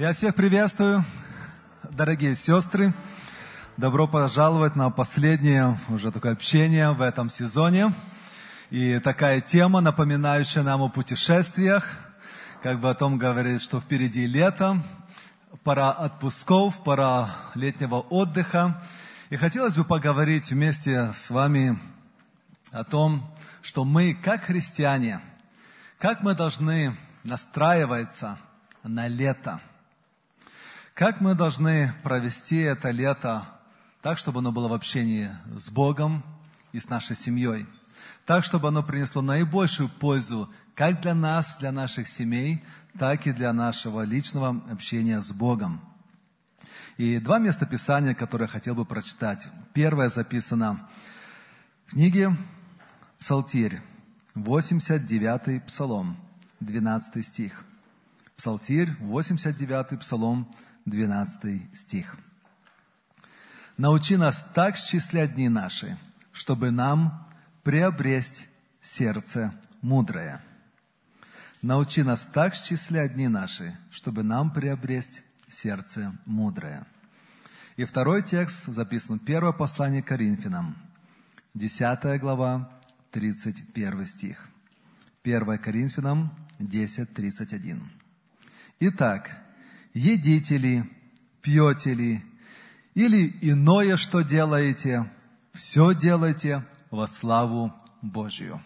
Я всех приветствую, дорогие сестры. Добро пожаловать на последнее уже такое общение в этом сезоне. И такая тема, напоминающая нам о путешествиях, как бы о том говорит, что впереди лето, пора отпусков, пора летнего отдыха. И хотелось бы поговорить вместе с вами о том, что мы, как христиане, как мы должны настраиваться на лето. Как мы должны провести это лето так, чтобы оно было в общении с Богом и с нашей семьей. Так, чтобы оно принесло наибольшую пользу как для нас, для наших семей, так и для нашего личного общения с Богом. И два места Писания, которые я хотел бы прочитать. Первое записано в книге Псалтирь, 89-й Псалом, 12 стих. Псалтирь, 89-й Псалом, 12 стих. «Научи нас так счислять дни наши, чтобы нам приобресть сердце мудрое». «Научи нас так счислять дни наши, чтобы нам приобресть сердце мудрое». И второй текст записан в первое послание Коринфянам, 10 глава, 31 стих. 1 Коринфянам 10, 31. «Итак, едите ли, пьете ли, или иное, что делаете, все делайте во славу Божию».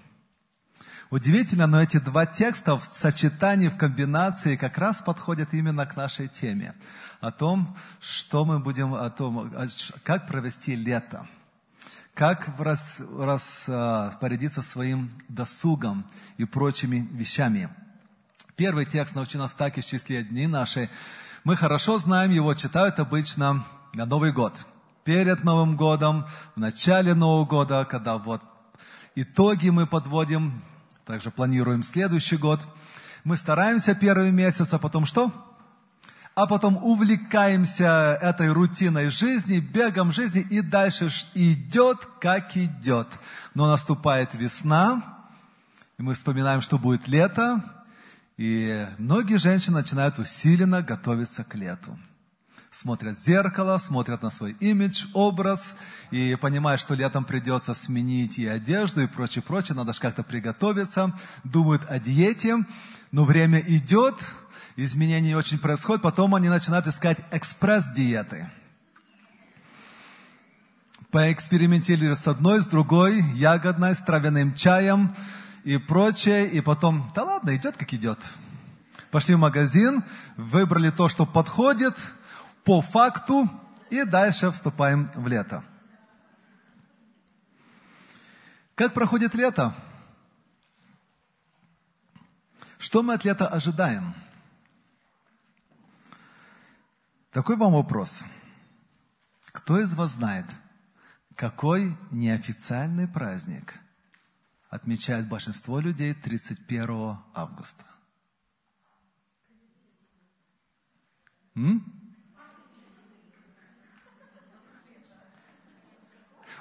Удивительно, но эти два текста в сочетании, в комбинации как раз подходят именно к нашей теме. О том, что мы будем, о том, как провести лето, как распорядиться своим досугом и прочими вещами. Первый текст «Научи нас так исчислять дни наши». Мы хорошо знаем, его читают обычно на Новый год. Перед Новым годом, в начале Нового года, когда вот итоги мы подводим, также планируем следующий год. Мы стараемся первый месяц, а потом что? А потом увлекаемся этой рутиной жизни, бегом жизни, и дальше идет, как идет. Но наступает весна, и мы вспоминаем, что будет лето. И многие женщины начинают усиленно готовиться к лету. Смотрят в зеркало, смотрят на свой имидж, образ, и понимают, что летом придется сменить и одежду, и прочее. Надо же как-то приготовиться. Думают о диете, но время идет, изменения очень происходят. Потом они начинают искать экспресс-диеты. Поэкспериментировали с одной, с другой, ягодной, с травяным чаем и прочее. И потом, да ладно, идет как идет. Пошли в магазин, выбрали то, что подходит по факту, и дальше вступаем в лето. Как проходит лето? Что мы от лета ожидаем? Такой вам вопрос. Кто из вас знает, какой неофициальный праздник отмечает большинство людей 31 августа?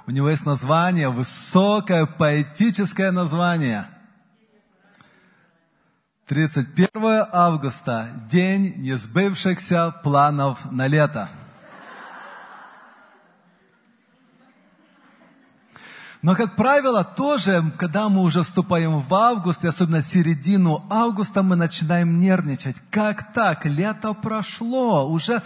У него есть название, высокое поэтическое название. 31 августа – день несбывшихся планов на лето. Но, как правило, тоже, когда мы уже вступаем в август, и особенно середину августа, мы начинаем нервничать. Как так? Лето прошло уже,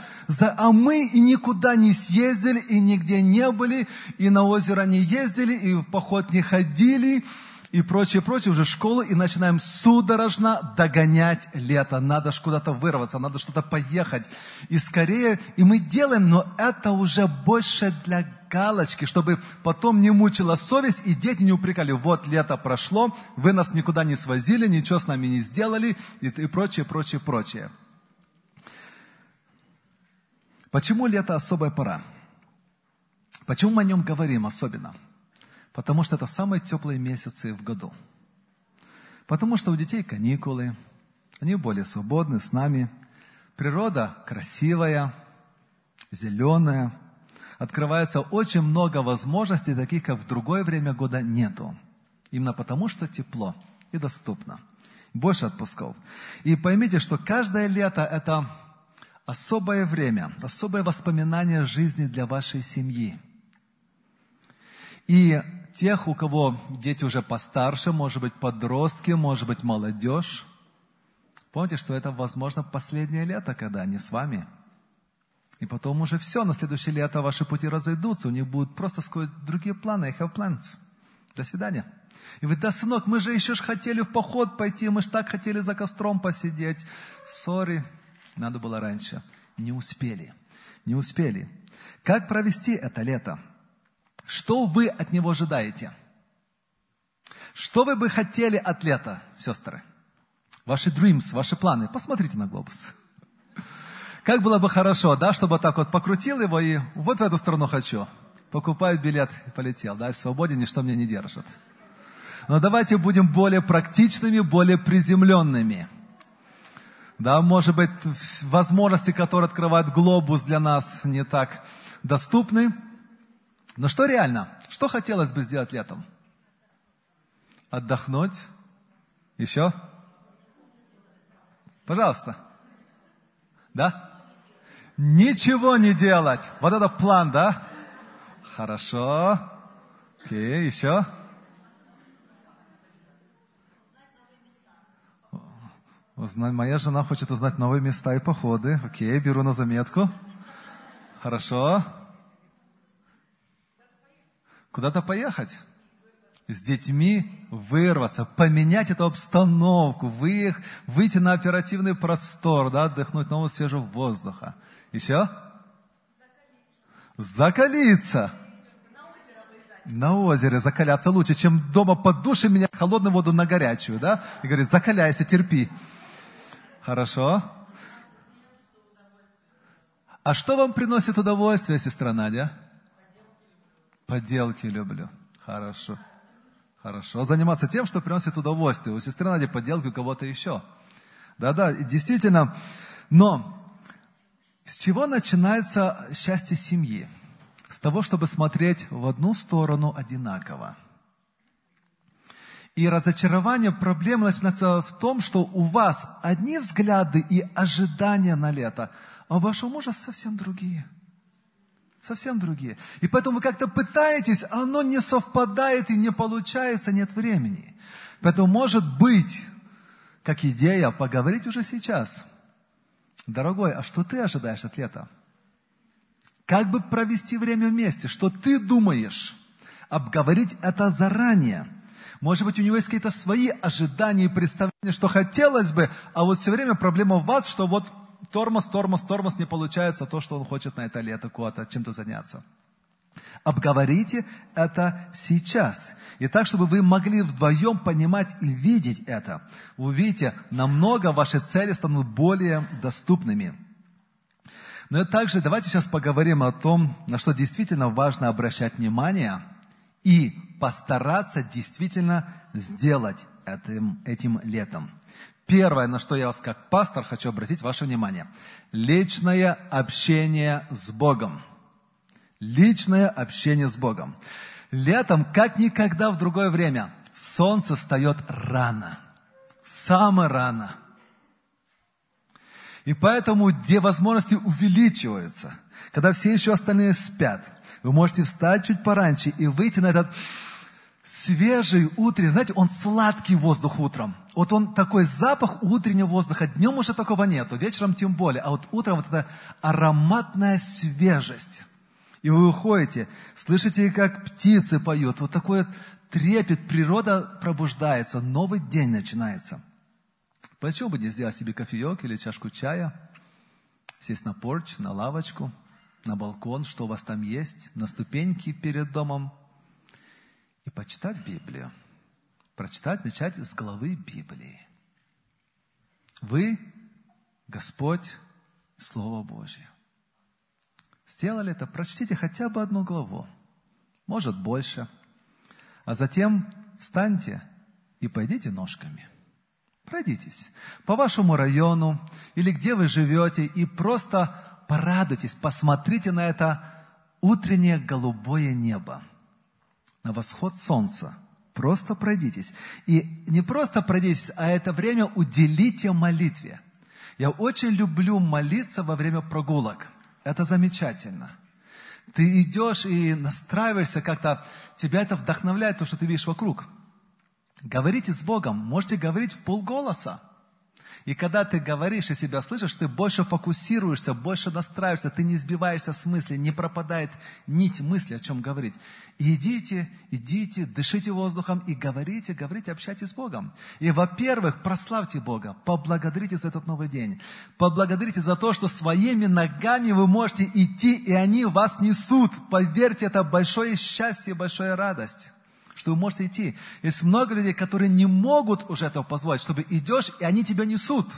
а мы и никуда не съездили, и нигде не были, и на озеро не ездили, и в поход не ходили, и прочее, уже школу, и начинаем судорожно догонять лето. Надо ж куда-то вырваться, надо что-то поехать. И скорее, и мы делаем, но это уже больше для галочки, чтобы потом не мучила совесть, и дети не упрекали. Вот лето прошло, вы нас никуда не свозили, ничего с нами не сделали, и прочее. Почему лето особая пора? Почему мы о нем говорим особенно? Потому что это самые теплые месяцы в году. Потому что у детей каникулы, они более свободны с нами. Природа красивая, зеленая. Открывается очень много возможностей, таких, как в другое время года, нету. Именно потому, что тепло и доступно. Больше отпусков. И поймите, что каждое лето – это особое время, особое воспоминание жизни для вашей семьи. И тех, у кого дети уже постарше, может быть, подростки, может быть, молодежь, помните, что это, возможно, последнее лето, когда они с вами. И потом уже все, на следующее лето ваши пути разойдутся, у них будут просто другие планы, I have plans. До свидания. И вы, да, сынок, мы же еще ж хотели в поход пойти, мы же так хотели за костром посидеть. Sorry, надо было раньше. Не успели. Как провести это лето? Что вы от него ожидаете? Что вы бы хотели от лета, сестры? Ваши dreams, ваши планы. Посмотрите на глобус. Как было бы хорошо, да, чтобы так вот покрутил его и вот в эту страну хочу. Покупаю билет и полетел, да, в свободе ничто меня не держит. Но давайте будем более практичными, более приземленными. Да, может быть, возможности, которые открывает глобус, для нас не так доступны. Но что реально? Что хотелось бы сделать летом? Отдохнуть? Еще? Пожалуйста. Да? Ничего не делать. Вот это план, да? Хорошо. Окей, еще? Моя жена хочет узнать новые места и походы. Окей, беру на заметку. Хорошо. Куда-то поехать. С детьми вырваться, поменять эту обстановку, выйти на оперативный простор, да, отдохнуть нового свежего воздуха. Еще? Закалиться. На озере закаляться лучше, чем дома под душем меня холодную воду на горячую, да? И говорит, закаляйся, терпи. Хорошо. А что вам приносит удовольствие, сестра Надя? Поделки люблю. Хорошо. Заниматься тем, что приносит удовольствие. У сестры Нади поделки, у кого-то еще. Да-да, действительно. Но с чего начинается счастье семьи? С того, чтобы смотреть в одну сторону одинаково. И разочарование, проблема начинается в том, что у вас одни взгляды и ожидания на лето, а у вашего мужа совсем другие. И поэтому вы как-то пытаетесь, а оно не совпадает и не получается, нет времени. Поэтому, может быть, как идея, поговорить уже сейчас. Дорогой, а что ты ожидаешь от лета? Как бы провести время вместе? Что ты думаешь? Обговорить это заранее. Может быть, у него есть какие-то свои ожидания и представления, что хотелось бы, а вот все время проблема в вас, что вот тормоз, не получается то, что он хочет на это лето куда-то, чем-то заняться. Обговорите это сейчас. И так, чтобы вы могли вдвоем понимать и видеть это. Вы увидите, намного ваши цели станут более доступными. Но также давайте сейчас поговорим о том, на что действительно важно обращать внимание и постараться действительно сделать этим летом. Первое, на что я вас как пастор хочу обратить ваше внимание. Личное общение с Богом. Летом, как никогда в другое время, солнце встает рано. Самое рано. И поэтому возможности увеличиваются. Когда все еще остальные спят, вы можете встать чуть пораньше и выйти на этот свежий утренний. Знаете, он сладкий воздух утром. Вот он такой запах утреннего воздуха. Днем уже такого нету, вечером тем более. А вот утром вот эта ароматная свежесть. И вы выходите, слышите, как птицы поют. Вот такой вот трепет, природа пробуждается, новый день начинается. Почему бы не сделать себе кофеек или чашку чая, сесть на порч, на лавочку, на балкон, что у вас там есть, на ступеньки перед домом, и почитать Библию. Начать с главы Библии. Вы, Господь, Слово Божие. Сделали это, прочтите хотя бы одну главу, может больше, а затем встаньте и пойдите ножками. Пройдитесь по вашему району или где вы живете и просто порадуйтесь, посмотрите на это утреннее голубое небо, на восход солнца. Просто пройдитесь. И не просто пройдитесь, а это время уделите молитве. Я очень люблю молиться во время прогулок. Это замечательно. Ты идешь и настраиваешься как-то, тебя это вдохновляет, то, что ты видишь вокруг. Говорите с Богом, можете говорить в полголоса. И когда ты говоришь и себя слышишь, ты больше фокусируешься, больше настраиваешься, ты не сбиваешься с мысли, не пропадает нить мысли, о чем говорить. И идите, дышите воздухом и говорите, общайтесь с Богом. И, во-первых, прославьте Бога, поблагодарите за этот новый день, поблагодарите за то, что своими ногами вы можете идти, и они вас несут. Поверьте, это большое счастье, большая радость, что вы можете идти. Есть много людей, которые не могут уже этого позволить, чтобы идешь, и они тебя несут.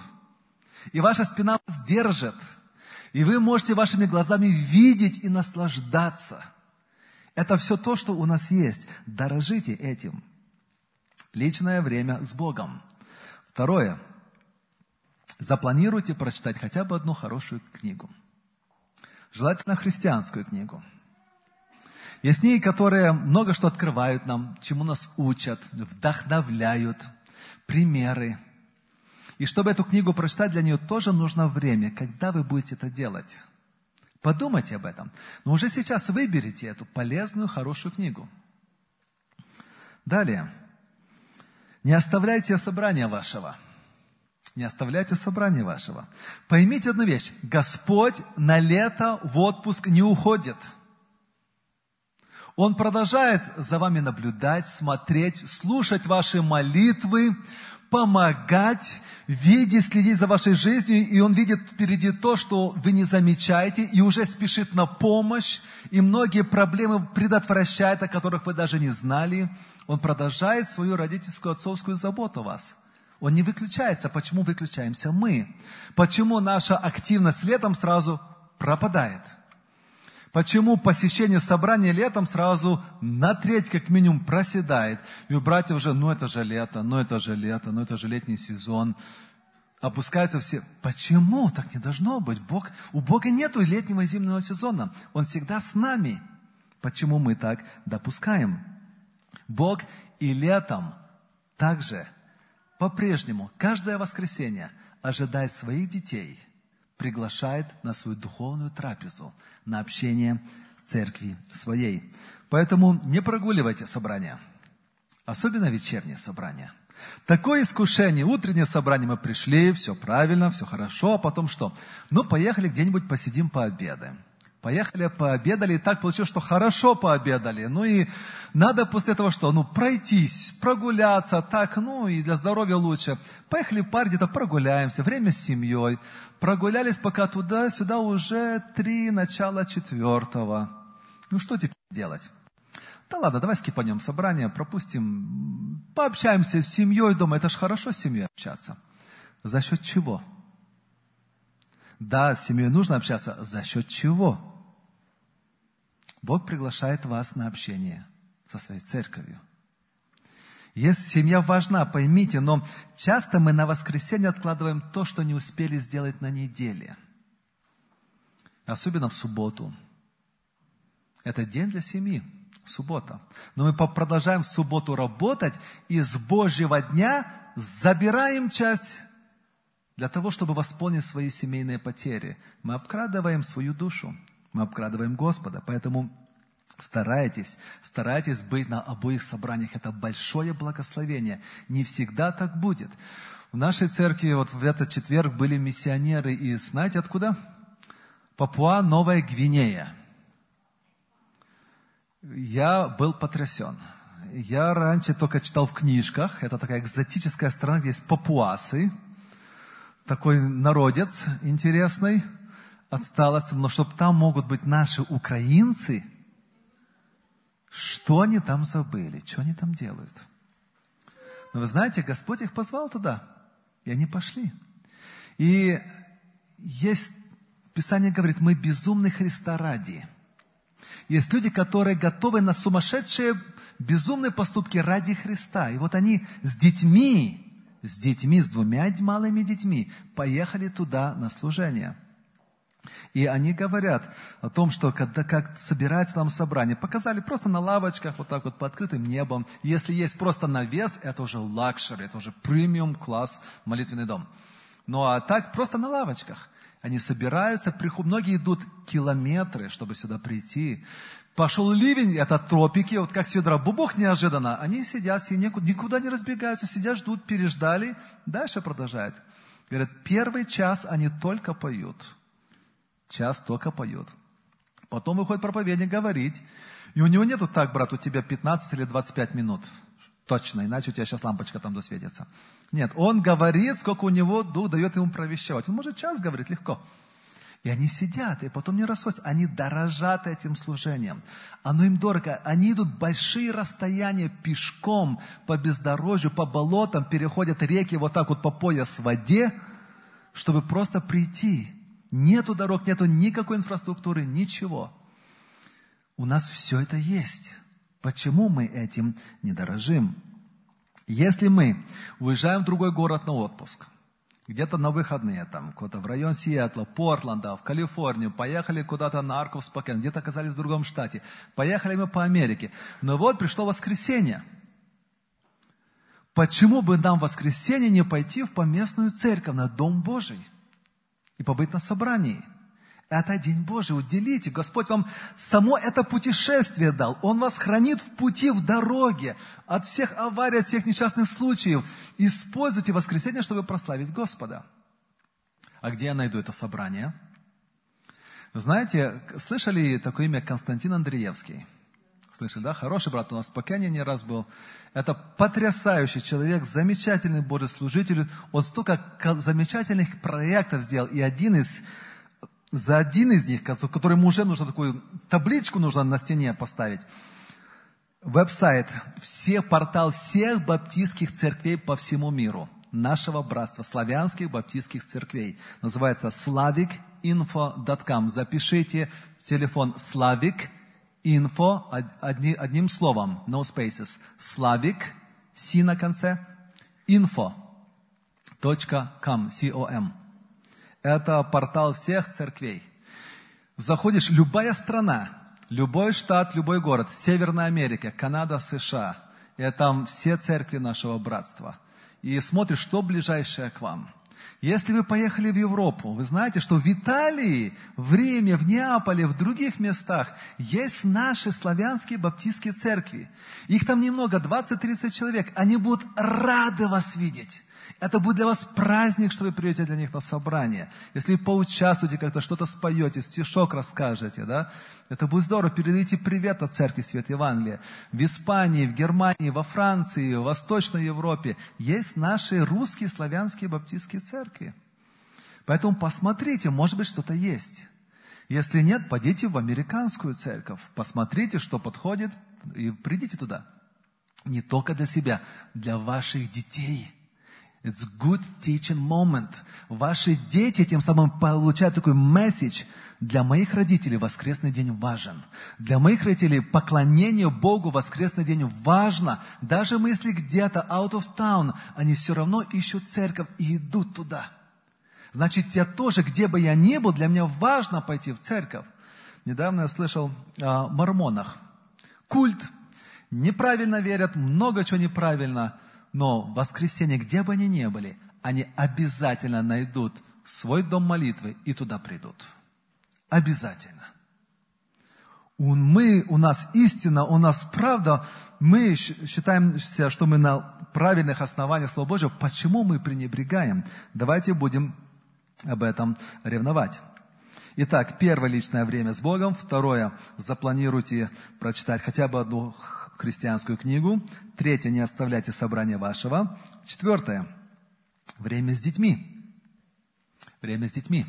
И ваша спина вас держит. И вы можете вашими глазами видеть и наслаждаться. Это все то, что у нас есть. Дорожите этим. Личное время с Богом. Второе. Запланируйте прочитать хотя бы одну хорошую книгу. Желательно христианскую книгу. Есть книги, которые много что открывают нам, чему нас учат, вдохновляют, примеры. И чтобы эту книгу прочитать, для нее тоже нужно время. Когда вы будете это делать? Подумайте об этом. Но уже сейчас выберите эту полезную, хорошую книгу. Далее. Не оставляйте собрания вашего. Не оставляйте собрания вашего. Поймите одну вещь. Господь на лето в отпуск не уходит. Он продолжает за вами наблюдать, смотреть, слушать ваши молитвы, помогать, видеть, следить за вашей жизнью. И Он видит впереди то, что вы не замечаете, и уже спешит на помощь. И многие проблемы предотвращает, о которых вы даже не знали. Он продолжает свою родительскую, отцовскую заботу о вас. Он не выключается. Почему выключаемся мы? Почему наша активность летом сразу пропадает? Почему посещение собрания летом сразу на треть, как минимум, проседает? И у братьев уже, это же летний сезон. Опускаются все. Почему? Так не должно быть. У Бога нету летнего и зимнего сезона. Он всегда с нами. Почему мы так допускаем? Бог и летом также по-прежнему каждое воскресенье, ожидая своих детей, приглашает на свою духовную трапезу, на общение с церкви своей. Поэтому не прогуливайте собрания, особенно вечерние собрания. Такое искушение, утреннее собрание, мы пришли, все правильно, все хорошо, а потом что? Поехали где-нибудь посидим, пообедаем. Поехали, пообедали, и так получилось, что хорошо пообедали. И надо после этого что? Пройтись, прогуляться, так, и для здоровья лучше. Поехали в парк, где-то прогуляемся, время с семьей. Прогулялись пока туда-сюда, уже 3, начало 4. Что теперь делать? Да ладно, давай скипанем собрание, пропустим, пообщаемся с семьей дома. Это ж хорошо с семьей общаться. За счет чего? Да, с семьей нужно общаться. За счет чего? Бог приглашает вас на общение со своей церковью. Если семья важна, поймите, но часто мы на воскресенье откладываем то, что не успели сделать на неделе. Особенно в субботу. Это день для семьи, суббота. Но мы продолжаем в субботу работать и с Божьего дня забираем часть для того, чтобы восполнить свои семейные потери. Мы обкрадываем свою душу. Мы обкрадываем Господа. Поэтому старайтесь быть на обоих собраниях. Это большое благословение. Не всегда так будет. В нашей церкви в этот четверг были миссионеры из, знаете, откуда? Папуа Новая Гвинея. Я был потрясен. Я раньше только читал в книжках. Это такая экзотическая страна, где есть папуасы. Такой народец интересный, отсталость, но чтобы там могут быть наши украинцы, что они там забыли, что они там делают. Но вы знаете, Господь их позвал туда, и они пошли. И есть, Писание говорит, мы безумны Христа ради. Есть люди, которые готовы на сумасшедшие, безумные поступки ради Христа. И вот они с 2 малыми детьми, поехали туда на служение. И они говорят о том, что когда как собирается там собрание. Показали просто на лавочках, вот так вот, под открытым небом. Если есть просто навес, это уже лакшери, это уже премиум-класс молитвенный дом. Ну а так просто на лавочках. Они собираются, многие идут километры, чтобы сюда прийти. Пошел ливень, это тропики, вот как сидра бубух неожиданно. Они сидят, никуда не разбегаются, сидят, ждут, переждали, дальше продолжают. Говорят, первый час они только поют. Час только поют. Потом выходит проповедник говорить. И у него нету так, брат, у тебя 15 или 25 минут. Точно, иначе у тебя сейчас лампочка там досветится. Нет, он говорит, сколько у него дух дает ему провещевать. Он может час говорить легко. И они сидят, и потом не расходятся. Они дорожат этим служением. Оно им дорого. Они идут большие расстояния пешком, по бездорожью, по болотам, переходят реки вот так вот по пояс в воде, чтобы просто прийти. Нету дорог, нету никакой инфраструктуры, ничего. У нас все это есть. Почему мы этим не дорожим? Если мы уезжаем в другой город на отпуск, где-то на выходные, там, куда-то в район Сиэтла, Портленда, в Калифорнию, поехали куда-то на Арку в Спокен, где-то оказались в другом штате, поехали мы по Америке. Но вот пришло воскресенье. Почему бы нам в воскресенье не пойти в поместную церковь, на Дом Божий и побыть на собрании? Это день Божий, уделите. Господь вам само это путешествие дал. Он вас хранит в пути, в дороге, от всех аварий, от всех несчастных случаев. Используйте воскресенье, чтобы прославить Господа. А где я найду это собрание? Вы знаете, слышали такое имя Константин Андреевский? Слышали, да? Хороший брат у нас в Спокане не раз был. Это потрясающий человек, замечательный богослужитель. Он столько замечательных проектов сделал. И за один из них, который ему уже нужно такую табличку нужно на стене поставить, веб-сайт, портал всех баптистских церквей по всему миру, нашего братства, славянских баптистских церквей. Называется slavicinfo.com. Запишите в телефон slavicinfo одним словом, no spaces. Slavic, си на конце, info.com, C-O-M. Это портал всех церквей. Заходишь, любая страна, любой штат, любой город, Северная Америка, Канада, США, и там все церкви нашего братства. И смотришь, что ближайшее к вам. Если вы поехали в Европу, вы знаете, что в Италии, в Риме, в Неаполе, в других местах есть наши славянские баптистские церкви. Их там немного, 20-30 человек. Они будут рады вас видеть. Это будет для вас праздник, что вы придете для них на собрание. Если вы поучаствуете как-то, что-то споете, стишок расскажете, да? Это будет здорово. Передайте привет от Церкви Свет Евангелия. В Испании, в Германии, во Франции, в Восточной Европе есть наши русские, славянские, баптистские церкви. Поэтому посмотрите, может быть, что-то есть. Если нет, пойдите в американскую церковь. Посмотрите, что подходит, и придите туда. Не только для себя, для ваших детей. It's good teaching moment. Ваши дети тем самым получают такой месседж. Для моих родителей воскресный день важен. Для моих родителей поклонение Богу воскресный день важно. Даже если где-то out of town, они все равно ищут церковь и идут туда. Значит, я тоже, где бы я ни был, для меня важно пойти в церковь. Недавно я слышал о мормонах. Культ. Неправильно верят, много чего неправильно. Но в воскресенье, где бы они ни были, они обязательно найдут свой дом молитвы и туда придут. Обязательно. У нас истина, у нас правда. Мы считаем, что мы на правильных основаниях Слова Божьего. Почему мы пренебрегаем? Давайте будем об этом ревновать. Итак, первое – личное время с Богом. Второе – запланируйте прочитать хотя бы одну христианскую книгу. Третье – не оставляйте собрание вашего. Четвертое – время с детьми. Время с детьми.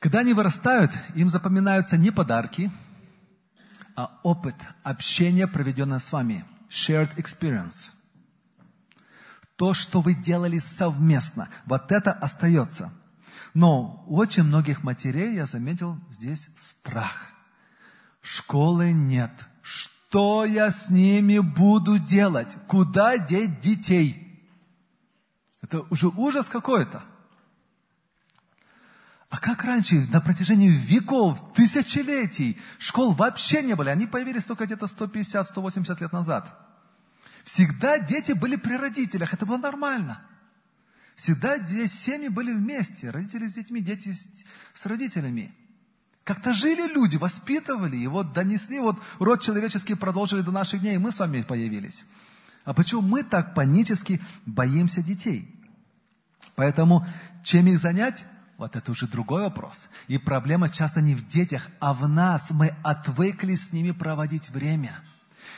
Когда они вырастают, им запоминаются не подарки, а опыт, общение, проведенное с вами. Shared experience. То, что вы делали совместно. Вот это остается. Но у очень многих матерей, я заметил, здесь страх. Школы нет. Что я с ними буду делать? Куда деть детей? Это уже ужас какой-то. А как раньше, на протяжении веков, тысячелетий, школ вообще не было. Они появились только где-то 150-180 лет назад. Всегда дети были при родителях. Это было нормально. Всегда здесь семьи были вместе, родители с детьми, дети с родителями. Как-то жили люди, воспитывали, и вот донесли, вот род человеческий продолжили до наших дней, и мы с вами появились. А почему мы так панически боимся детей? Поэтому чем их занять? Вот это уже другой вопрос. И проблема часто не в детях, а в нас. Мы отвыкли с ними проводить время.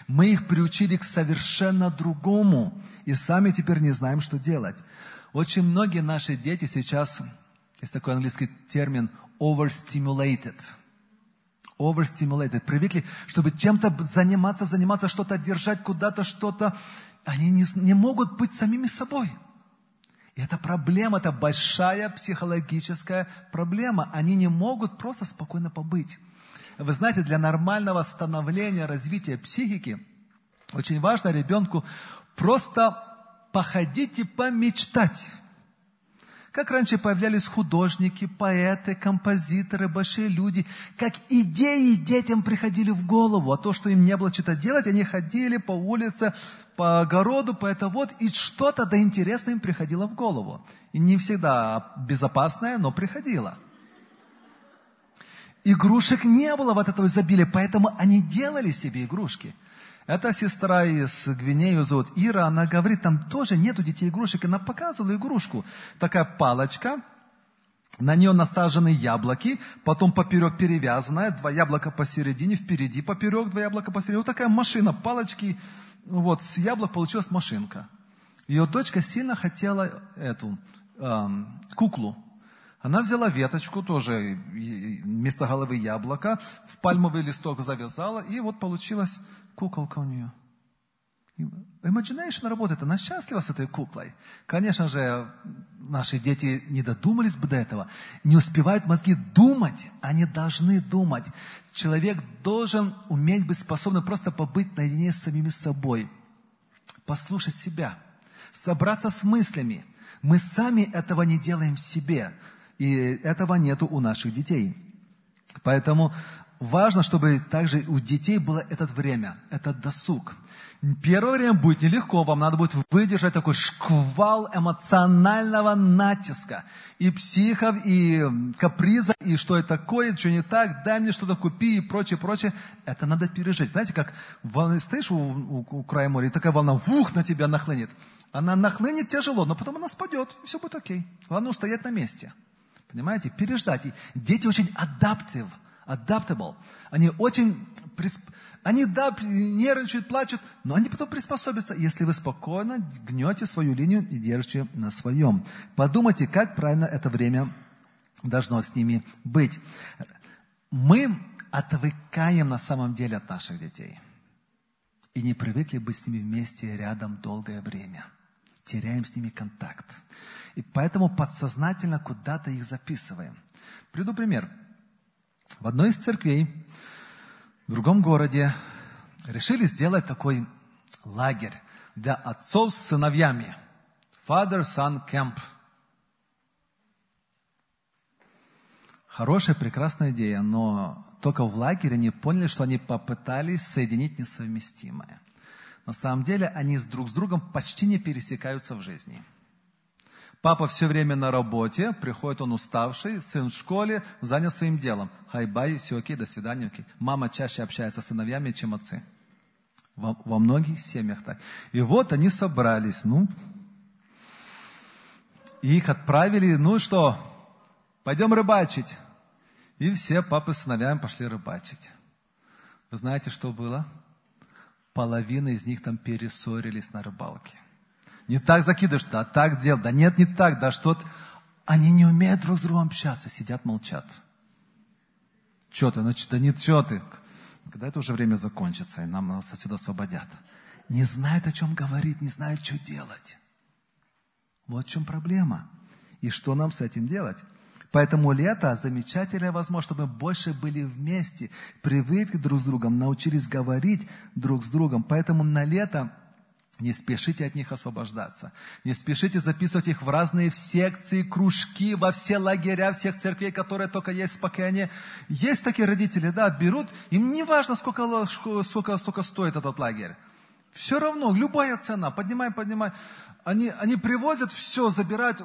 Мы их приучили к совершенно другому. И сами теперь не знаем, что делать. Очень многие наши дети сейчас, есть такой английский термин, overstimulated. Overstimulated. Привыкли, чтобы чем-то заниматься, что-то держать, куда-то что-то. Они не могут быть самими собой. И эта проблема, это большая психологическая проблема. Они не могут просто спокойно побыть. Вы знаете, для нормального становления, развития психики очень важно ребенку просто походить и помечтать. Как раньше появлялись художники, поэты, композиторы, большие люди, как идеи детям приходили в голову, а то, что им не было что-то делать, они ходили по улице, по огороду, по это вот, и что-то да интересное им приходило в голову. И не всегда безопасное, но приходило. Игрушек не было вот этого изобилия, поэтому они делали себе игрушки. Эта сестра из Гвинеи, ее зовут Ира, она говорит, там тоже нету детей игрушек. И она показывала игрушку. Такая палочка, на нее насажены яблоки, потом поперек перевязанная, два яблока посередине, впереди поперек, два яблока посередине. Вот такая машина, палочки, вот с яблок получилась машинка. Ее дочка сильно хотела эту куклу. Она взяла веточку, тоже вместо головы яблока, в пальмовый листок завязала, и вот получилась куколка у нее. Imagination работает, она счастлива с этой куклой. Конечно же, наши дети не додумались бы до этого, не успевают мозги думать, они должны думать. Человек должен уметь быть способным просто побыть наедине с самими собой, послушать себя, собраться с мыслями. Мы сами этого не делаем себе. И этого нету у наших детей. Поэтому важно, чтобы также у детей было это время, этот досуг. Первое время будет нелегко, вам надо будет выдержать такой шквал эмоционального натиска. И психов, и каприза, и что это такое, что не так, дай мне что-то купи, и прочее, прочее. Это надо пережить. Знаете, как волна, стоишь у края моря, и такая волна вух на тебя нахлынет. Она нахлынет тяжело, но потом она спадет, и все будет окей. Главное устоять на месте. Понимаете? Переждать. И дети очень adaptable. Они очень... Они, да, нервничают, плачут, но они потом приспособятся, если вы спокойно гнете свою линию и держите на своем. Подумайте, как правильно это время должно с ними быть. Мы отвыкаем на самом деле от наших детей. И не привыкли быть с ними вместе рядом долгое время. Теряем с ними контакт. И поэтому подсознательно куда-то их записываем. Приведу пример. В одной из церквей, в другом городе, решили сделать такой лагерь для отцов с сыновьями. Father-son camp. Хорошая, прекрасная идея, но только в лагере они поняли, что они попытались соединить несовместимое. На самом деле они друг с другом почти не пересекаются в жизни. Папа все время на работе, приходит он уставший, сын в школе, занят своим делом. Хай-бай, все окей, до свидания, окей. Мама чаще общается с сыновьями, чем отцы. Во многих семьях так. И вот они собрались, и их отправили, пойдем рыбачить. И все папы с сыновьями пошли рыбачить. Вы знаете, что было? Половина из них там перессорились на рыбалке. Не так закидываешь, да так делай, да нет, не так, да что-то. Они не умеют друг с другом общаться, сидят, молчат. Че ты, да не че ты. Когда это уже время закончится, и нас отсюда освободят. Не знают, о чем говорить, не знают, что делать. Вот в чем проблема. И что нам с этим делать? Поэтому лето замечательная возможность, чтобы мы больше были вместе, привыкли друг с другом, научились говорить друг с другом. Поэтому на лето не спешите от них освобождаться. Не спешите записывать их в разные секции, кружки, во все лагеря, всех церквей, которые только есть в Спокойне. Есть такие родители, берут, им не важно, сколько стоит этот лагерь. Все равно, любая цена, поднимай. Они привозят все, забирают.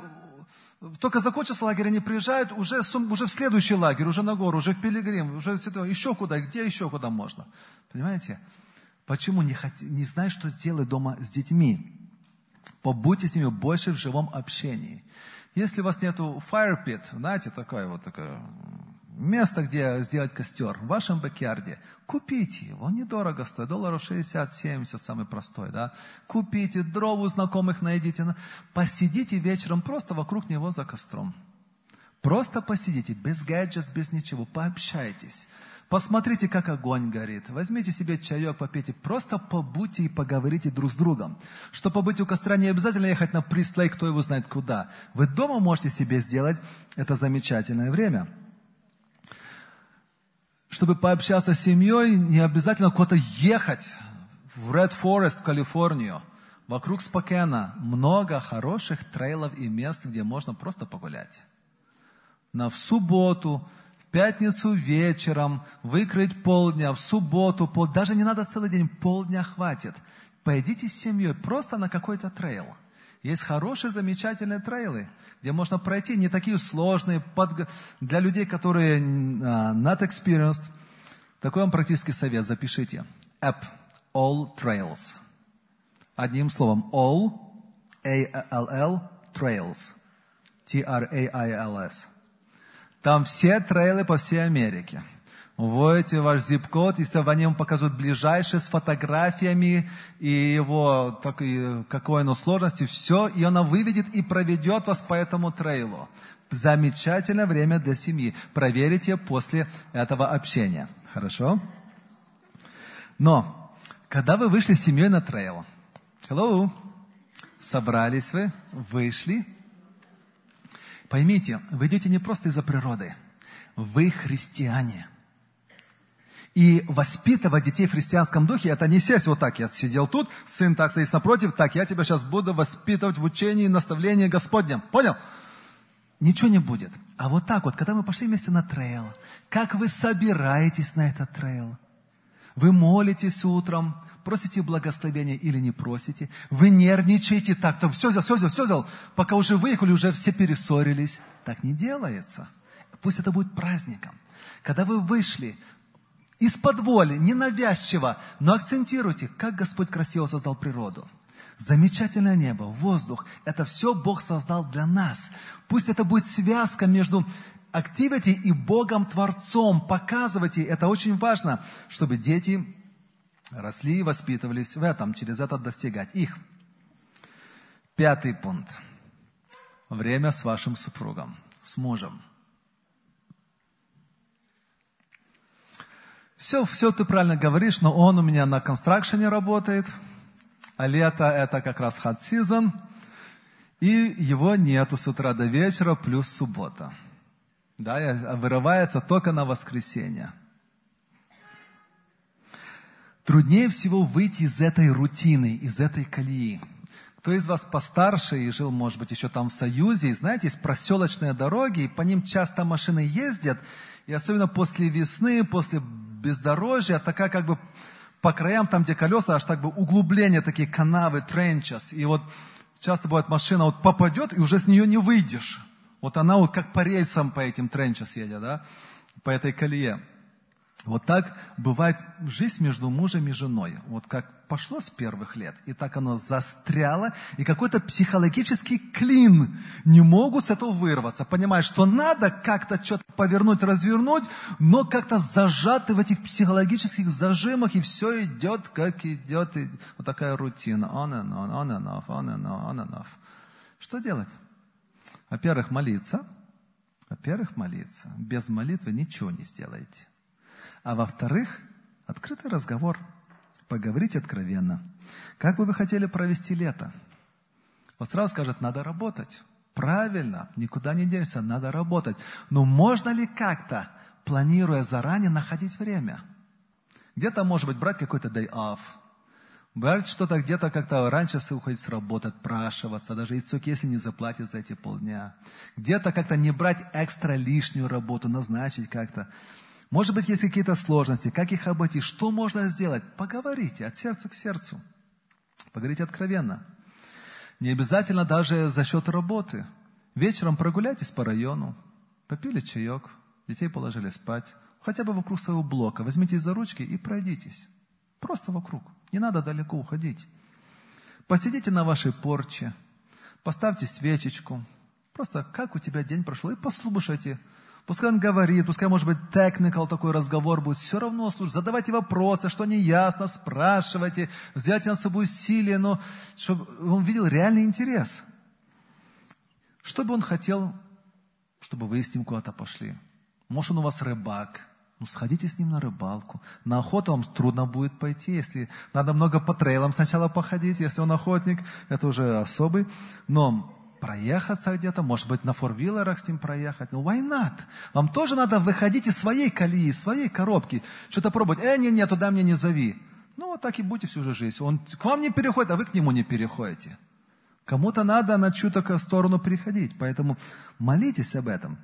Только закончился лагерь, они приезжают уже в следующий лагерь, уже на гору, уже в Пилигрим, уже еще куда можно. Понимаете? Почему не знаешь, что сделать дома с детьми? Побудьте с ними больше в живом общении. Если у вас нету fire pit, знаете, такое место, где сделать костер, в вашем бэкьярде, купите его, недорого стоит, $60-70, самый простой, да. Купите, дров у знакомых найдите, посидите вечером просто вокруг него за костром. Просто посидите, без гаджетов, без ничего, пообщайтесь. Посмотрите, как огонь горит. Возьмите себе чаек, попейте. Просто побудьте и поговорите друг с другом. Чтобы побыть у костра, не обязательно ехать на Прислей, кто его знает куда. Вы дома можете себе сделать это замечательное время. Чтобы пообщаться с семьей, не обязательно куда-то ехать в Ред Форест, в Калифорнию. Вокруг Спокена много хороших трейлов и мест, где можно просто погулять. В субботу, в пятницу вечером, выкрыть полдня, в субботу, даже не надо целый день, полдня хватит. Пойдите с семьей просто на какой-то трейл. Есть хорошие, замечательные трейлы, где можно пройти, не такие сложные, для людей, которые not experienced. Такой вам практический совет, запишите. App All Trails. Одним словом, All, A-L-L, Trails. T-R-A-I-L-S. Там все трейлы по всей Америке. Вводите ваш zip-код, если они вам покажут ближайшие с фотографиями и его какой оно сложности, все, и она выведет и проведет вас по этому трейлу. Замечательное время для семьи. Проверите после этого общения. Хорошо? Но, когда вы вышли с семьей на трейл, hello, собрались вы, вышли, поймите, вы идете не просто из-за природы. Вы христиане. И воспитывать детей в христианском духе, это не сесть вот так, я сидел тут, сын так садись напротив, так, я тебя сейчас буду воспитывать в учении и наставлении Господнем. Понял? Ничего не будет. А вот так вот, когда мы пошли вместе на трейл, как вы собираетесь на этот трейл? Вы молитесь утром, просите благословения или не просите. Вы нервничаете так, то все взял. Пока уже выехали, уже все перессорились. Так не делается. Пусть это будет праздником. Когда вы вышли из-под воли, ненавязчиво, но акцентируйте, как Господь красиво создал природу. Замечательное небо, воздух. Это все Бог создал для нас. Пусть это будет связка между активити и Богом-творцом. Показывайте. Это очень важно, чтобы дети росли и воспитывались в этом, через это достигать их. 5 пункт. Время с вашим супругом, с мужем. Все ты правильно говоришь, но он у меня на констракшене работает, а лето это как раз hot season, и его нету с утра до вечера, плюс суббота. Да, вырывается только на воскресенье. Труднее всего выйти из этой рутины, из этой колеи. Кто из вас постарше и жил, может быть, еще там в Союзе, и, знаете, есть проселочные дороги, и по ним часто машины ездят, и особенно после весны, после бездорожья, такая как бы по краям, там, где колеса, аж так бы углубления, такие канавы, тренчес, и вот часто бывает машина вот попадет, и уже с нее не выйдешь. Вот она вот как по рельсам по этим тренчес едет, да, по этой колее. Вот так бывает жизнь между мужем и женой. Вот как пошло с первых лет, и так оно застряло, и какой-то психологический клин. Не могут с этого вырваться. Понимаешь, что надо как-то что-то повернуть, развернуть, но как-то зажаты в этих психологических зажимах, и все идет, как идет. И вот такая рутина. On and on, on and off, on and on, on and off. Что делать? Во-первых, молиться. Без молитвы ничего не сделаете. А во-вторых, открытый разговор. Поговорить откровенно. Как бы вы хотели провести лето? Вот сразу скажут, надо работать. Правильно, никуда не денешься, надо работать. Но можно ли как-то, планируя заранее, находить время? Где-то, может быть, брать какой-то day off. Брать что-то где-то как-то раньше уходить с работы, отпрашиваться, даже если не заплатят за эти полдня. Где-то как-то не брать экстра лишнюю работу, назначить как-то. Может быть, есть какие-то сложности, как их обойти, что можно сделать? Поговорите от сердца к сердцу. Поговорите откровенно. Не обязательно даже за счет работы. Вечером прогуляйтесь по району, попили чаек, детей положили спать. Хотя бы вокруг своего блока. Возьмитесь за ручки и пройдитесь. Просто вокруг. Не надо далеко уходить. Посидите на вашей порче. Поставьте свечечку. Просто как у тебя день прошел. И послушайте. Пускай он говорит, пускай, может быть, technical такой разговор будет. Все равно слушайте. Задавайте вопросы, что неясно, спрашивайте. Взять на собой усилие, но чтобы он видел реальный интерес. Что бы он хотел, чтобы вы с ним куда-то пошли? Может, он у вас рыбак. Ну, сходите с ним на рыбалку. На охоту вам трудно будет пойти, если надо много по трейлам сначала походить. Если он охотник, это уже особый. Но проехаться где-то, может быть, на форвиллерах с ним проехать. Ну, why not? Вам тоже надо выходить из своей колеи, из своей коробки. Что-то пробовать. Не, туда мне не зови. Ну, вот так и будете всю жизнь. Он к вам не переходит, а вы к нему не переходите. Кому-то надо на чью-то сторону переходить. Поэтому молитесь об этом.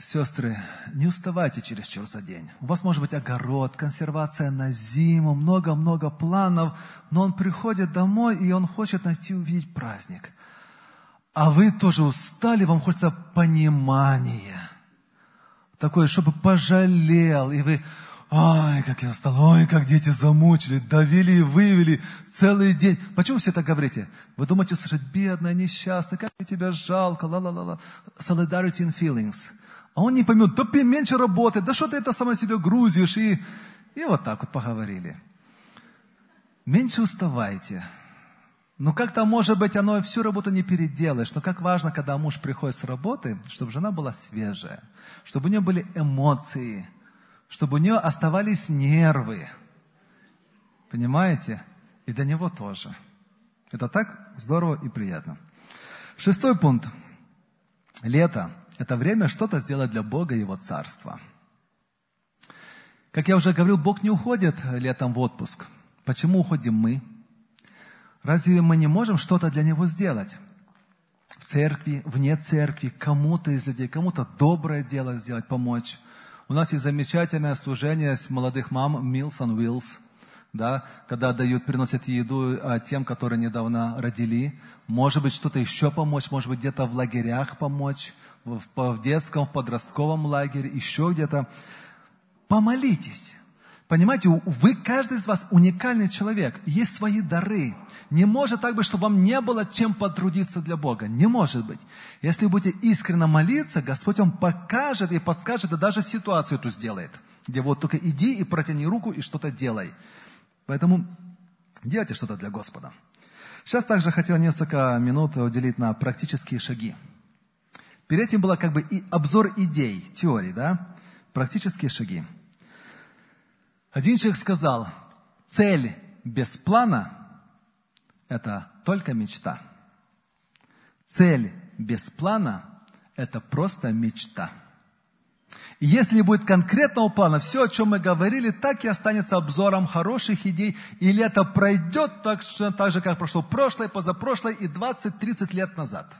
Сестры, не уставайте чересчур за день. У вас может быть огород, консервация на зиму, много-много планов, но он приходит домой, и он хочет найти увидеть праздник. А вы тоже устали, вам хочется понимания. Такое, чтобы пожалел, и вы, ой, как я устал, ой, как дети замучили, довели и вывели целый день. Почему все так говорите? Вы думаете, слушать, бедная, несчастная, как тебя жалко, ла-ла-ла-ла. Solidarity in feelings. А он не поймет, да меньше работы, да что ты это сама себе грузишь. И вот так вот поговорили. Меньше уставайте. Ну как-то, может быть, оно всю работу не переделаешь. Но как важно, когда муж приходит с работы, чтобы жена была свежая, чтобы у нее были эмоции, чтобы у нее оставались нервы. Понимаете? И для него тоже. Это так здорово и приятно. 6 пункт. Лето. Это время что-то сделать для Бога и Его Царства. Как я уже говорил, Бог не уходит летом в отпуск. Почему уходим мы? Разве мы не можем что-то для Него сделать? В церкви, вне церкви, кому-то из людей, кому-то доброе дело сделать, помочь. У нас есть замечательное служение с молодых мам Милсон Уилс. Да, когда приносят еду тем, которые недавно родили. Может быть, что-то еще помочь, может быть, где-то в лагерях помочь, в детском, в подростковом лагере, еще где-то. Помолитесь. Понимаете, вы, каждый из вас уникальный человек, есть свои дары. Не может так быть, чтобы вам не было чем потрудиться для Бога. Не может быть. Если вы будете искренне молиться, Господь вам покажет и подскажет, и даже ситуацию эту сделает, где вот только иди и протяни руку и что-то делай. Поэтому делайте что-то для Господа. Сейчас также хотел несколько минут уделить на практические шаги. Перед этим был как бы и обзор идей, теорий, да? Практические шаги. Один человек сказал, цель без плана – это только мечта. Цель без плана – это просто мечта. И если будет конкретного плана, все, о чем мы говорили, так и останется обзором хороших идей, и лето пройдет так же, как прошло прошлое, позапрошлое и 20-30 лет назад.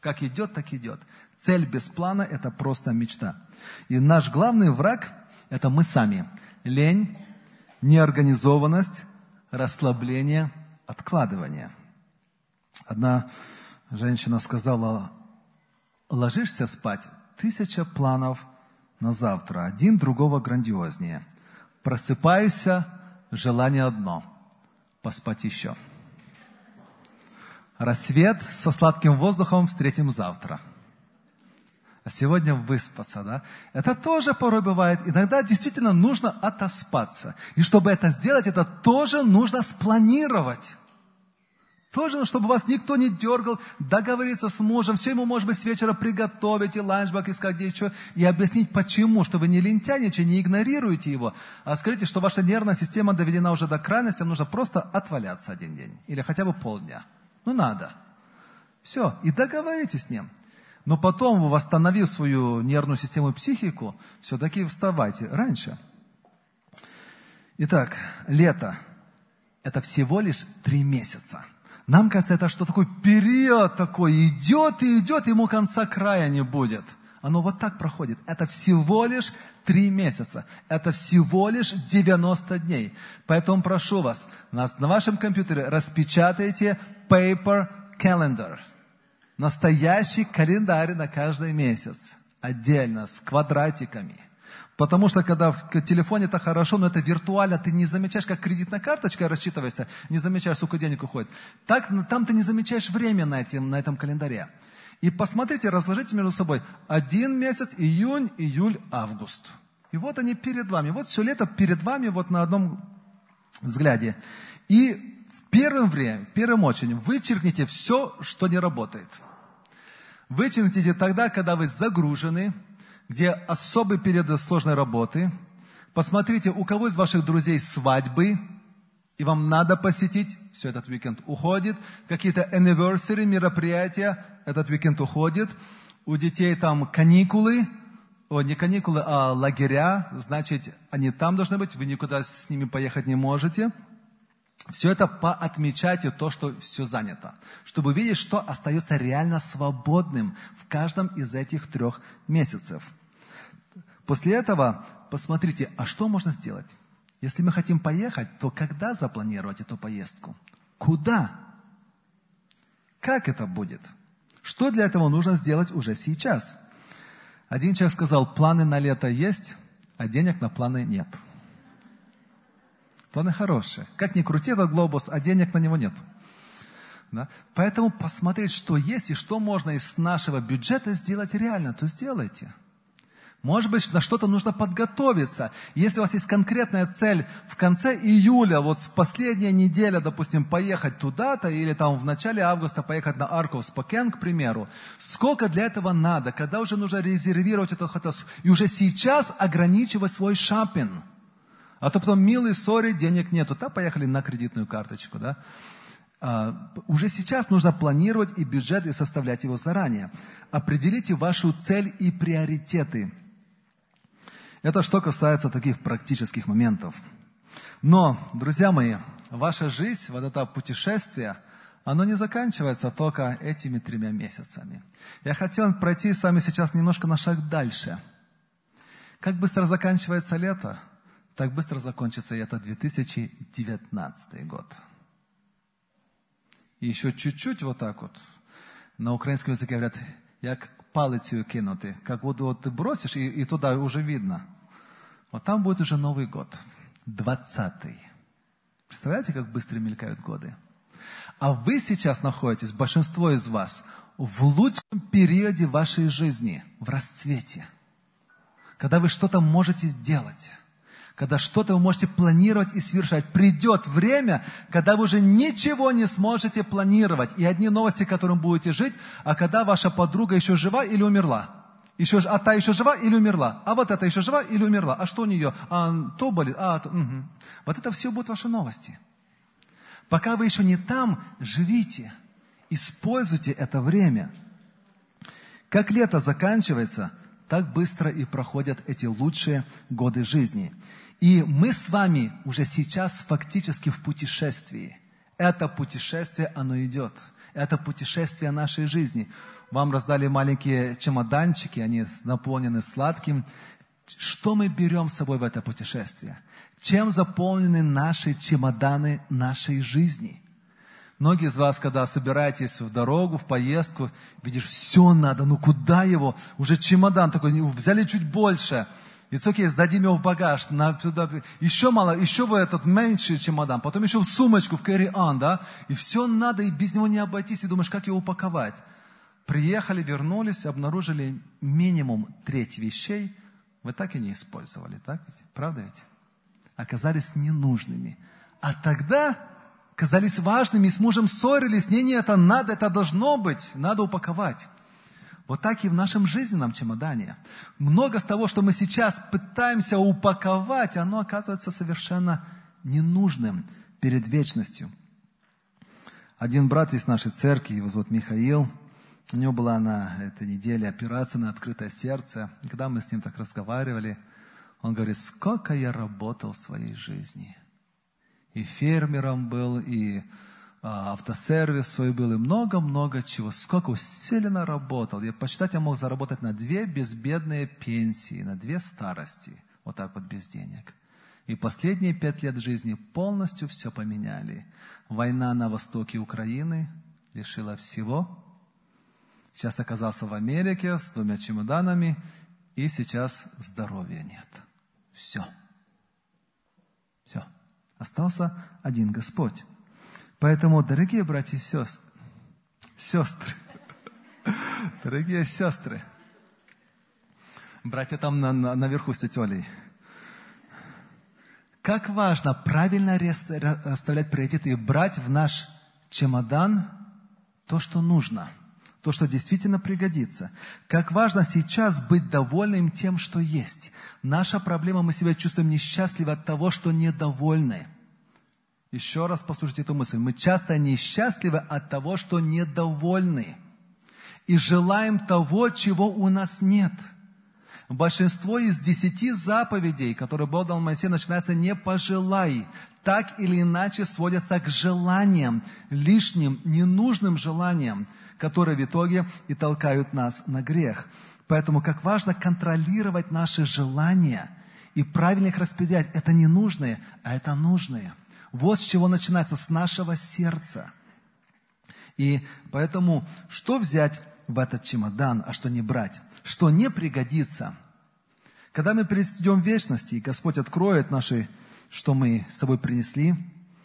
Как идет, так идет. Цель без плана – это просто мечта. И наш главный враг – это мы сами. Лень, неорганизованность, расслабление, откладывание. Одна женщина сказала, ложишься спать, 1000 планов на завтра, один другого грандиознее. Просыпаешься, желание одно – поспать еще. Рассвет со сладким воздухом встретим завтра. А сегодня выспаться, да? Это тоже порой бывает. Иногда действительно нужно отоспаться. И чтобы это сделать, это тоже нужно спланировать. Тоже, чтобы вас никто не дергал, договориться с мужем, все ему, может быть, с вечера приготовить, и ланчбак искать, где еще, и объяснить, почему, что вы не лентяничаете, не игнорируете его, а скажите, что ваша нервная система доведена уже до крайности, вам нужно просто отваляться один день, или хотя бы полдня. Ну, надо. Все, и договоритесь с ним. Но потом, восстановив свою нервную систему и психику, все-таки вставайте раньше. Итак, лето – это всего лишь 3 месяца. Нам кажется, это что такой период такой, идет и идет, ему конца края не будет. Оно вот так проходит. Это всего лишь 3 месяца. Это всего лишь 90 дней. Поэтому прошу вас, на вашем компьютере распечатайте paper calendar. Настоящий календарь на каждый месяц. Отдельно, с квадратиками. Потому что, когда в телефоне это хорошо, но это виртуально, ты не замечаешь, как кредитная карточка рассчитывается, не замечаешь, сколько денег уходит. Так, там ты не замечаешь время на этом календаре. И посмотрите, разложите между собой 1 месяц, июнь, июль, август. И вот они перед вами, вот все лето перед вами, вот на одном взгляде. И в первую очередь, вычеркните все, что не работает. Вычеркните тогда, когда вы загружены, где особый период сложной работы. Посмотрите, у кого из ваших друзей свадьбы, и вам надо посетить, все, этот уикенд уходит. Какие-то anniversary, мероприятия, этот уикенд уходит. У детей там каникулы, не каникулы, а лагеря, значит, они там должны быть, вы никуда с ними поехать не можете. Все это поотмечайте, то, что все занято, чтобы увидеть, что остается реально свободным в каждом из этих 3 месяцев. После этого посмотрите, а что можно сделать? Если мы хотим поехать, то когда запланировать эту поездку? Куда? Как это будет? Что для этого нужно сделать уже сейчас? Один человек сказал, планы на лето есть, а денег на планы нет. Планы хорошие. Как ни крути этот глобус, а денег на него нет. Да? Поэтому посмотреть, что есть и что можно из нашего бюджета сделать реально, то сделайте. Может быть, на что-то нужно подготовиться. Если у вас есть конкретная цель в конце июля, вот в последнюю неделю, допустим, поехать туда-то, или там в начале августа поехать на Арку в Спокен, к примеру, сколько для этого надо, когда уже нужно резервировать этот хотел, и уже сейчас ограничивать свой шопинг. А то потом, милый, сори, денег нету. Да, поехали на кредитную карточку, да. Уже сейчас нужно планировать и бюджет, и составлять его заранее. Определите вашу цель и приоритеты. Это что касается таких практических моментов. Но, друзья мои, ваша жизнь, вот это путешествие, оно не заканчивается только этими 3 месяцами. Я хотел пройти с вами сейчас немножко на шаг дальше. Как быстро заканчивается лето? Так быстро закончится и это 2019 год. И еще чуть-чуть вот так вот. На украинском языке говорят, как палицю кинуты. Как воду вот ты бросишь, и туда уже видно. Вот там будет уже Новый год. 20-й. Представляете, как быстро мелькают годы? А вы сейчас находитесь, большинство из вас, в лучшем периоде вашей жизни. В расцвете. Когда вы что-то можете делать. Когда что-то вы можете планировать и совершать. Придет время, когда вы уже ничего не сможете планировать. И одни новости, которым будете жить, а когда ваша подруга еще жива или умерла. А та еще жива или умерла. А вот эта еще жива или умерла. А что у нее? А то болит. Угу. Вот это все будут ваши новости. Пока вы еще не там, живите. Используйте это время. Как лето заканчивается, так быстро и проходят эти лучшие годы жизни. И мы с вами уже сейчас фактически в путешествии. Это путешествие, оно идет. Это путешествие нашей жизни. Вам раздали маленькие чемоданчики, они наполнены сладким. Что мы берем с собой в это путешествие? Чем заполнены наши чемоданы нашей жизни? Многие из вас, когда собираетесь в дорогу, в поездку, видишь, все надо, ну куда его? Уже чемодан такой, взяли чуть больше. И окей, сдадим его в багаж, туда, еще мало, еще в этот меньший чемодан, потом еще в сумочку, в carry-on, да? И все надо, и без него не обойтись, и думаешь, как его упаковать. Приехали, вернулись, обнаружили минимум 1/3 вещей, вы так и не использовали, так ведь? Правда ведь? Оказались ненужными. А тогда оказались важными, и с мужем ссорились, не, это надо, это должно быть, надо упаковать. Вот так и в нашем жизненном чемодане. Много с того, что мы сейчас пытаемся упаковать, оно оказывается совершенно ненужным перед вечностью. Один брат из нашей церкви, его зовут Михаил, у него была на этой неделе операция на открытое сердце. И когда мы с ним так разговаривали, он говорит, сколько я работал в своей жизни. И фермером был, и автосервис свой был и много-много чего. Сколько усиленно работал. Я посчитать, я мог заработать на 2 безбедные пенсии, на 2 старости. Вот так вот без денег. И последние 5 лет жизни полностью все поменяли. Война на востоке Украины лишила всего. Сейчас оказался в Америке с 2 чемоданами. И сейчас здоровья нет. Все. Все. Остался один Господь. Поэтому, дорогие братья и сестры, дорогие сестры, братья там наверху с тетелей, как важно правильно расставлять приоритеты и брать в наш чемодан то, что нужно, то, что действительно пригодится. Как важно сейчас быть довольным тем, что есть. Наша проблема, мы себя чувствуем несчастливы от того, что недовольны. Еще раз послушайте эту мысль. Мы часто несчастливы от того, что недовольны. И желаем того, чего у нас нет. Большинство из 10 заповедей, которые Бог дал Моисею, начинается «не пожелай». Так или иначе сводятся к желаниям, лишним, ненужным желаниям, которые в итоге и толкают нас на грех. Поэтому как важно контролировать наши желания и правильно их распределять. Это ненужные, а это нужные. Вот с чего начинается, с нашего сердца. И поэтому, что взять в этот чемодан, а что не брать? Что не пригодится? Когда мы перейдем в вечность, и Господь откроет наши, что мы с собой принесли,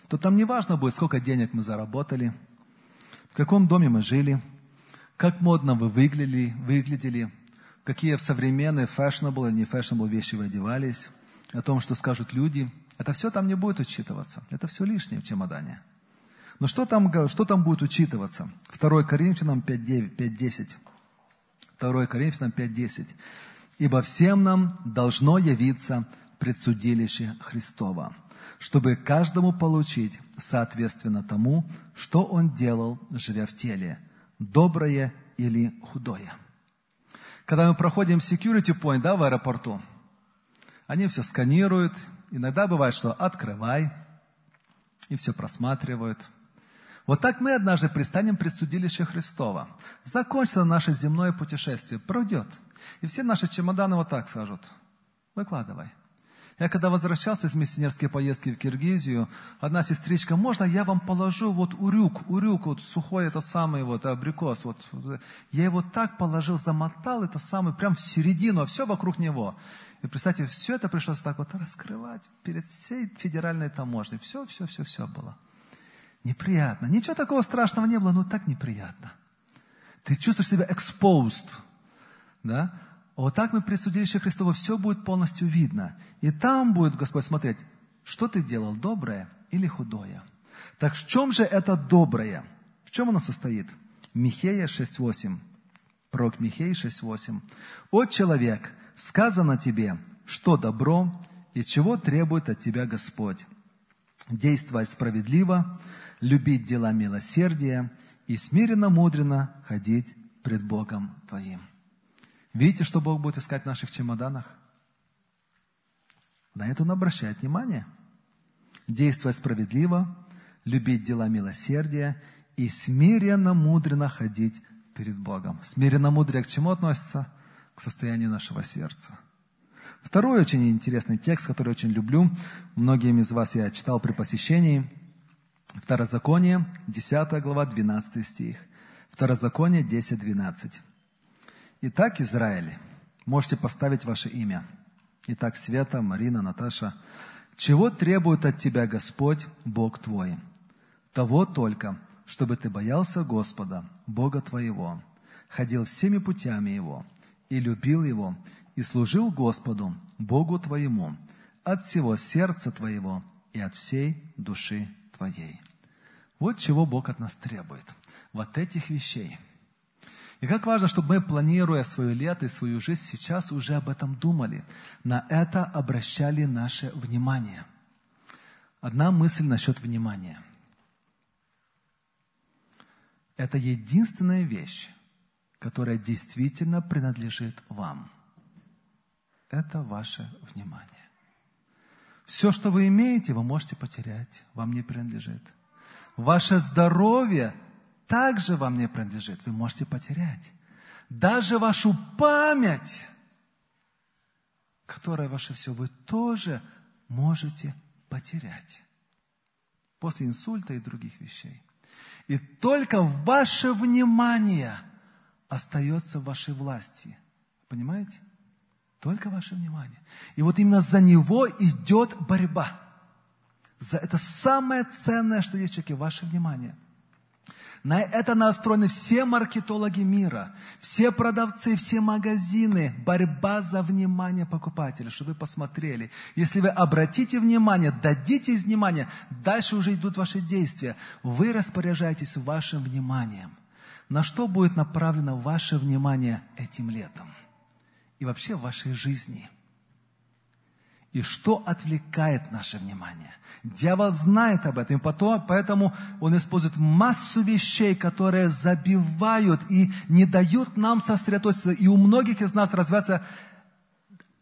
то там не важно будет, сколько денег мы заработали, в каком доме мы жили, как модно вы выглядели, какие современные, fashionable или не fashionable вещи вы одевались, о том, что скажут люди. Это все там не будет учитываться. Это все лишнее в чемодане. Но что там будет учитываться? 2 Коринфянам 5.10. 2 Коринфянам 5.10. «Ибо всем нам должно явиться предсудилище Христово, чтобы каждому получить соответственно тому, что он делал, живя в теле, доброе или худое». Когда мы проходим security point, да, в аэропорту, они все сканируют. Иногда бывает, что открывай, и все просматривают. Вот так мы однажды предстанем пред судилище Христово. Закончится наше земное путешествие, пройдет. И все наши чемоданы вот так скажут: выкладывай. Я когда возвращался из миссионерской поездки в Киргизию, одна сестричка: можно я вам положу вот урюк, вот сухой этот самый вот абрикос. Вот. Я его так положил, замотал это самый, прям в середину, а все вокруг него. И представьте, все это пришлось так вот раскрывать перед всей федеральной таможней. Все было. Неприятно. Ничего такого страшного не было, но так неприятно. Ты чувствуешь себя exposed. Да? Вот так мы при судилище Христово все будет полностью видно. И там будет Господь смотреть, что ты делал, доброе или худое. Так в чем же это доброе? В чем оно состоит? Михея 6.8. Пророк Михея 6.8. «О человек, сказано тебе, что добро и чего требует от тебя Господь. Действовать справедливо, любить дела милосердия и смиренно-мудренно ходить пред Богом твоим». Видите, что Бог будет искать в наших чемоданах? На это Он обращает внимание. Действовать справедливо, любить дела милосердия и смиренно-мудренно ходить перед Богом. Смиренно-мудрее к чему относится? К состоянию нашего сердца. Второй очень интересный текст, который очень люблю. Многим из вас я читал при посещении. Второзаконие, 10 глава, 12 стих. Второзаконие 10:12. «Итак, Израиль», можете поставить ваше имя. Итак, Света, Марина, Наташа. «Чего требует от тебя Господь, Бог твой? Того только, чтобы ты боялся Господа, Бога твоего, ходил всеми путями Его, и любил Его, и служил Господу, Богу твоему, от всего сердца твоего и от всей души твоей». Вот чего Бог от нас требует. Вот этих вещей. И как важно, чтобы мы, планируя свое лето и свою жизнь, сейчас уже об этом думали. На это обращали наше внимание. Одна мысль насчет внимания. Это единственная вещь, которая действительно принадлежит вам. Это ваше внимание. Все, что вы имеете, вы можете потерять. Вам не принадлежит. Ваше здоровье также вам не принадлежит. Вы можете потерять. Даже вашу память, которая ваше все, вы тоже можете потерять. После инсульта и других вещей. И только ваше внимание остается в вашей власти. Понимаете? Только ваше внимание. И вот именно за него идет борьба. За это самое ценное, что есть в человеке, ваше внимание. На это настроены все маркетологи мира, все продавцы, все магазины. Борьба за внимание покупателя, чтобы вы посмотрели. Если вы обратите внимание, дадите внимание, дальше уже идут ваши действия. Вы распоряжаетесь вашим вниманием. На что будет направлено ваше внимание этим летом? И вообще в вашей жизни. И что отвлекает наше внимание? Дьявол знает об этом, и поэтому он использует массу вещей, которые забивают и не дают нам сосредоточиться. И у многих из нас развивается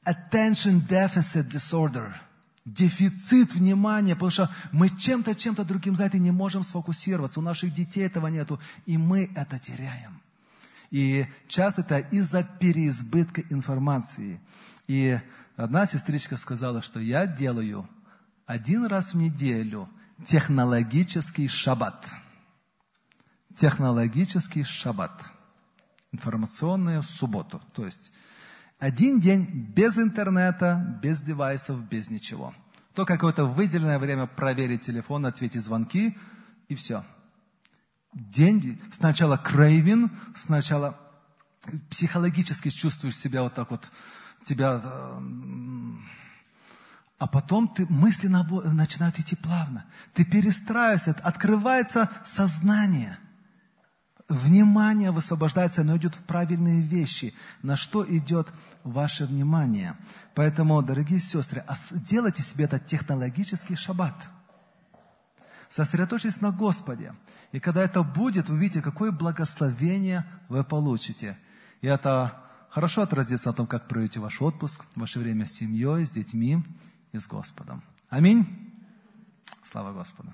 attention deficit disorder, дефицит внимания, потому что мы чем-то другим заняты, не можем сфокусироваться. У наших детей этого нету, и мы это теряем. И часто это из-за переизбытка информации. И одна сестричка сказала, что я делаю один раз в неделю технологический шаббат. Технологический шаббат. Информационную субботу. То есть один день без интернета, без девайсов, без ничего. То какое-то выделенное время проверить телефон, ответить звонки и все. День, сначала craving, сначала психологически чувствуешь себя вот так вот, тебя, а потом ты, мысли начинают идти плавно, ты перестраиваешься, открывается сознание, внимание высвобождается, оно идет в правильные вещи, на что идет ваше внимание. Поэтому, дорогие сестры, делайте себе этот технологический шаббат. Сосредоточьтесь на Господе. И когда это будет, вы увидите, какое благословение вы получите. И это хорошо отразится на том, как проведете ваш отпуск, ваше время с семьей, с детьми и с Господом. Аминь. Слава Господу.